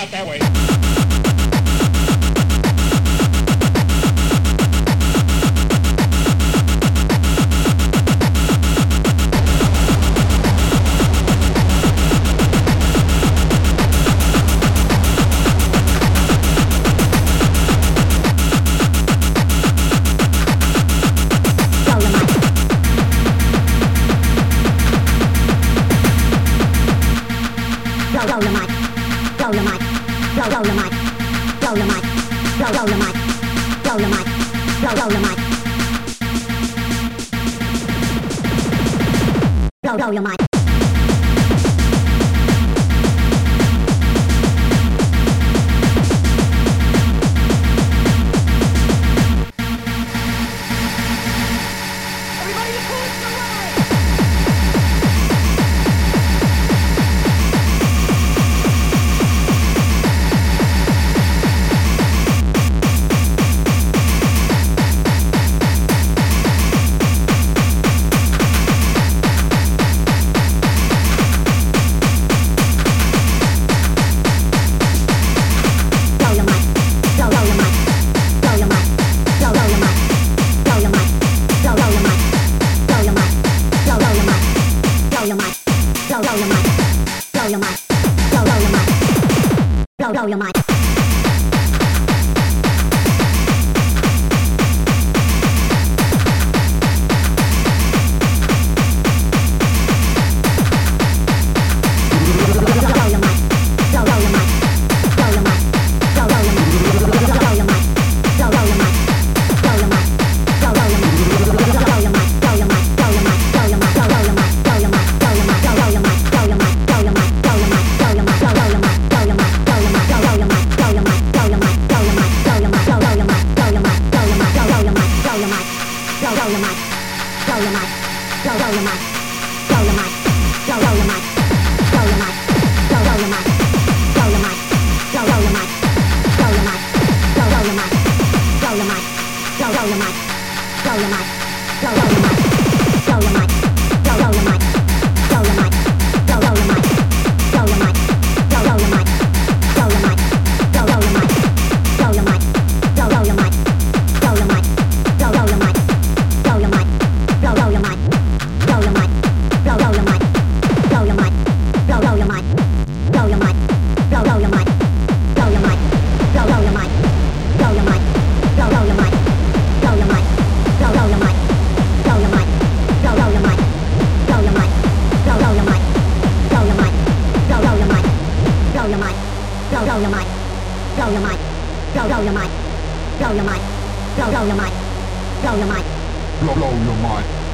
out that way. Roll your mic. Roll your mic.